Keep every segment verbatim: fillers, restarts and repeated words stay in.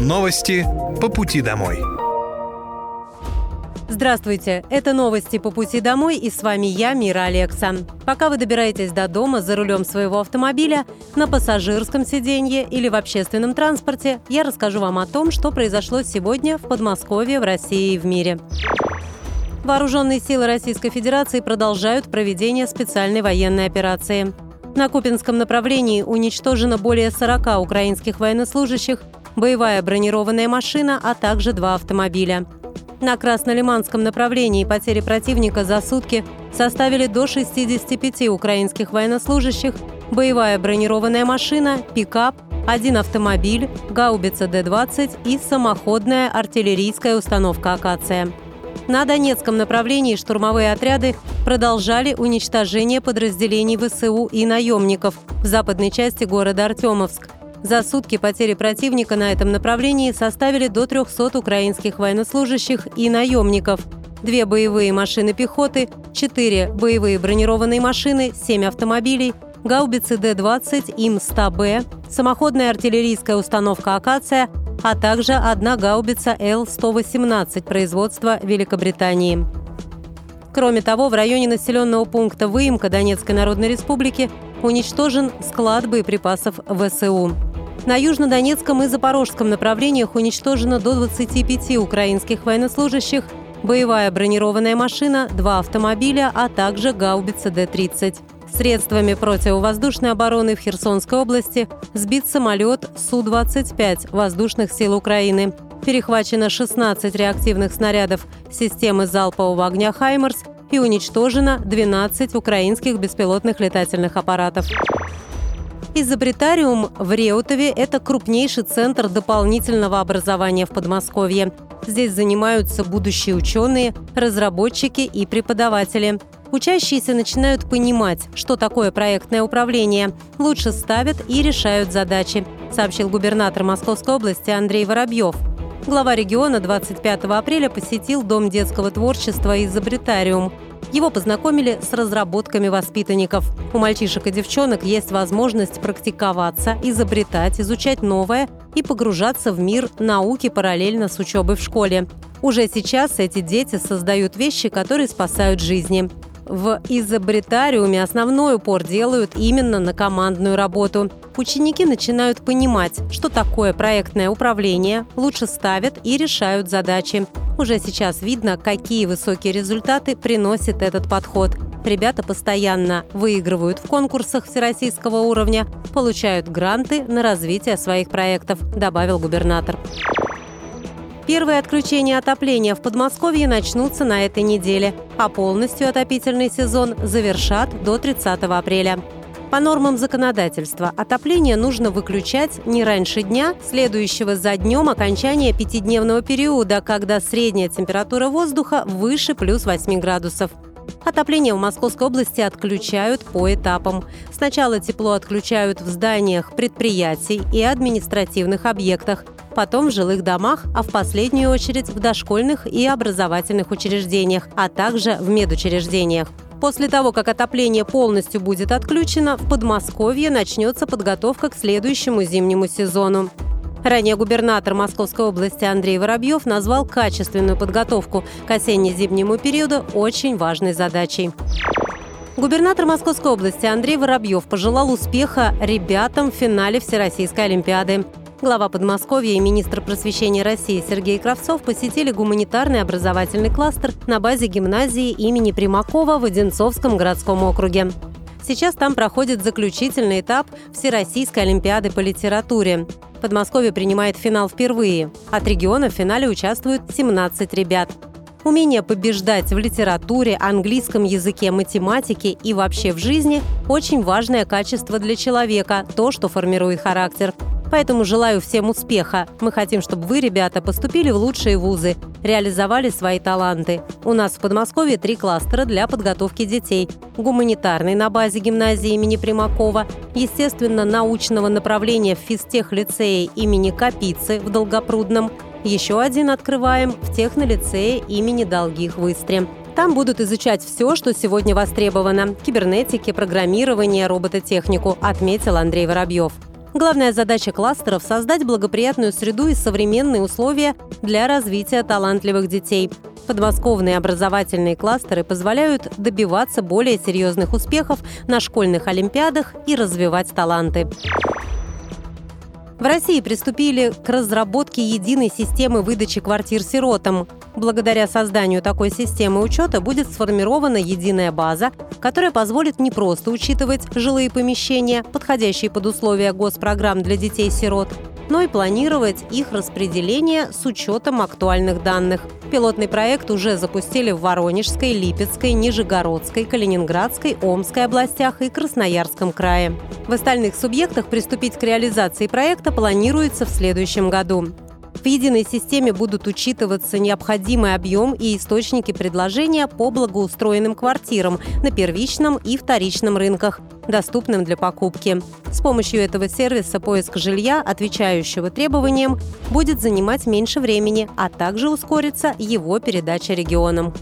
Новости по пути домой. Здравствуйте, это новости по пути домой, и с вами я, Мира Алекса. Пока вы добираетесь до дома за рулем своего автомобиля, на пассажирском сиденье или в общественном транспорте, я расскажу вам о том, что произошло сегодня в Подмосковье, в России и в мире. Вооруженные силы Российской Федерации продолжают проведение специальной военной операции. На Купинском направлении уничтожено более сорока украинских военнослужащих, боевая бронированная машина, а также два автомобиля. На Краснолиманском направлении потери противника за сутки составили до шестидесяти пяти украинских военнослужащих, боевая бронированная машина, пикап, один автомобиль, гаубица Д двадцать и самоходная артиллерийская установка «Акация». На Донецком направлении штурмовые отряды продолжали уничтожение подразделений ВСУ и наемников в западной части города Артемовск. За сутки потери противника на этом направлении составили до трёхсот украинских военнослужащих и наемников, две боевые машины пехоты, четыре боевые бронированные машины, семь автомобилей, гаубицы Д двадцать, Им сто Б, самоходная артиллерийская установка «Акация», а также одна гаубица Л сто восемнадцать производства Великобритании. Кроме того, в районе населенного пункта Выемка Донецкой Народной Республики уничтожен склад боеприпасов ВСУ. На Южнодонецком и Запорожском направлениях уничтожено до двадцати пяти украинских военнослужащих, боевая бронированная машина, два автомобиля, а также гаубица Д тридцать. Средствами противовоздушной обороны в Херсонской области сбит самолет Су двадцать пять Воздушных сил Украины. Перехвачено шестнадцать реактивных снарядов системы залпового огня «Хаймарс» и уничтожено двенадцать украинских беспилотных летательных аппаратов. Изобретариум в Реутове – это крупнейший центр дополнительного образования в Подмосковье. Здесь занимаются будущие ученые, разработчики и преподаватели. Учащиеся начинают понимать, что такое проектное управление, лучше ставят и решают задачи, сообщил губернатор Московской области Андрей Воробьев. Глава региона двадцать пятого апреля посетил Дом детского творчества «Изобретариум». Его познакомили с разработками воспитанников. У мальчишек и девчонок есть возможность практиковаться, изобретать, изучать новое и погружаться в мир науки параллельно с учебой в школе. Уже сейчас эти дети создают вещи, которые спасают жизни. В «Изобретариуме» основной упор делают именно на командную работу. Ученики начинают понимать, что такое проектное управление, лучше ставят и решают задачи. Уже сейчас видно, какие высокие результаты приносит этот подход. Ребята постоянно выигрывают в конкурсах всероссийского уровня, получают гранты на развитие своих проектов, добавил губернатор. Первые отключения отопления в Подмосковье начнутся на этой неделе, а полностью отопительный сезон завершат до тридцатого апреля. По нормам законодательства отопление нужно выключать не раньше дня, следующего за днем окончания пятидневного периода, когда средняя температура воздуха выше плюс восьми градусов. Отопление в Московской области отключают по этапам. Сначала тепло отключают в зданиях предприятий и административных объектах, потом в жилых домах, а в последнюю очередь в дошкольных и образовательных учреждениях, а также в медучреждениях. После того, как отопление полностью будет отключено, в Подмосковье начнется подготовка к следующему зимнему сезону. Ранее губернатор Московской области Андрей Воробьев назвал качественную подготовку к осенне-зимнему периоду очень важной задачей. Губернатор Московской области Андрей Воробьев пожелал успеха ребятам в финале Всероссийской Олимпиады. Глава Подмосковья и министр просвещения России Сергей Кравцов посетили гуманитарный образовательный кластер на базе гимназии имени Примакова в Одинцовском городском округе. Сейчас там проходит заключительный этап Всероссийской Олимпиады по литературе. Подмосковье принимает финал впервые. От региона в финале участвуют семнадцать ребят. Умение побеждать в литературе, английском языке, математике и вообще в жизни – очень важное качество для человека, то, что формирует характер. Поэтому желаю всем успеха. Мы хотим, чтобы вы, ребята, поступили в лучшие вузы, реализовали свои таланты. У нас в Подмосковье три кластера для подготовки детей. Гуманитарный на базе гимназии имени Примакова, естественно, научного направления в физтехлицее имени Капицы в Долгопрудном. Еще один открываем в технолицее имени Долгих в Выстре. Там будут изучать все, что сегодня востребовано – кибернетики, программирование, робототехнику, отметил Андрей Воробьев. Главная задача кластеров – создать благоприятную среду и современные условия для развития талантливых детей. Подмосковные образовательные кластеры позволяют добиваться более серьезных успехов на школьных олимпиадах и развивать таланты. В России приступили к разработке единой системы выдачи квартир сиротам. Благодаря созданию такой системы учета будет сформирована единая база, которая позволит не просто учитывать жилые помещения, подходящие под условия госпрограмм для детей-сирот, но и планировать их распределение с учетом актуальных данных. Пилотный проект уже запустили в Воронежской, Липецкой, Нижегородской, Калининградской, Омской областях и Красноярском крае. В остальных субъектах приступить к реализации проекта планируется в следующем году. В единой системе будут учитываться необходимый объем и источники предложения по благоустроенным квартирам на первичном и вторичном рынках, доступным для покупки. С помощью этого сервиса поиск жилья, отвечающего требованиям, будет занимать меньше времени, а также ускорится его передача регионам.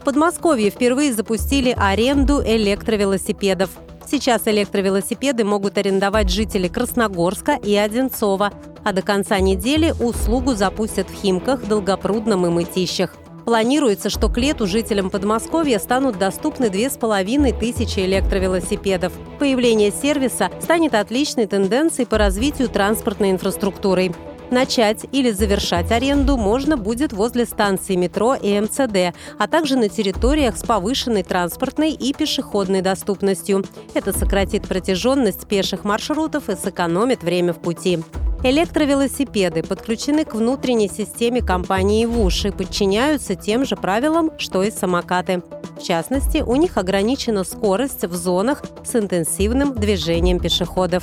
В Подмосковье впервые запустили аренду электровелосипедов. Сейчас электровелосипеды могут арендовать жители Красногорска и Одинцова, а до конца недели услугу запустят в Химках, Долгопрудном и Мытищах. Планируется, что к лету жителям Подмосковья станут доступны две тысячи пятьсот электровелосипедов. Появление сервиса станет отличной тенденцией по развитию транспортной инфраструктуры. Начать или завершать аренду можно будет возле станций метро и эм цэ дэ, а также на территориях с повышенной транспортной и пешеходной доступностью. Это сократит протяженность пеших маршрутов и сэкономит время в пути. Электровелосипеды подключены к внутренней системе компании ВУШ и подчиняются тем же правилам, что и самокаты. В частности, у них ограничена скорость в зонах с интенсивным движением пешеходов.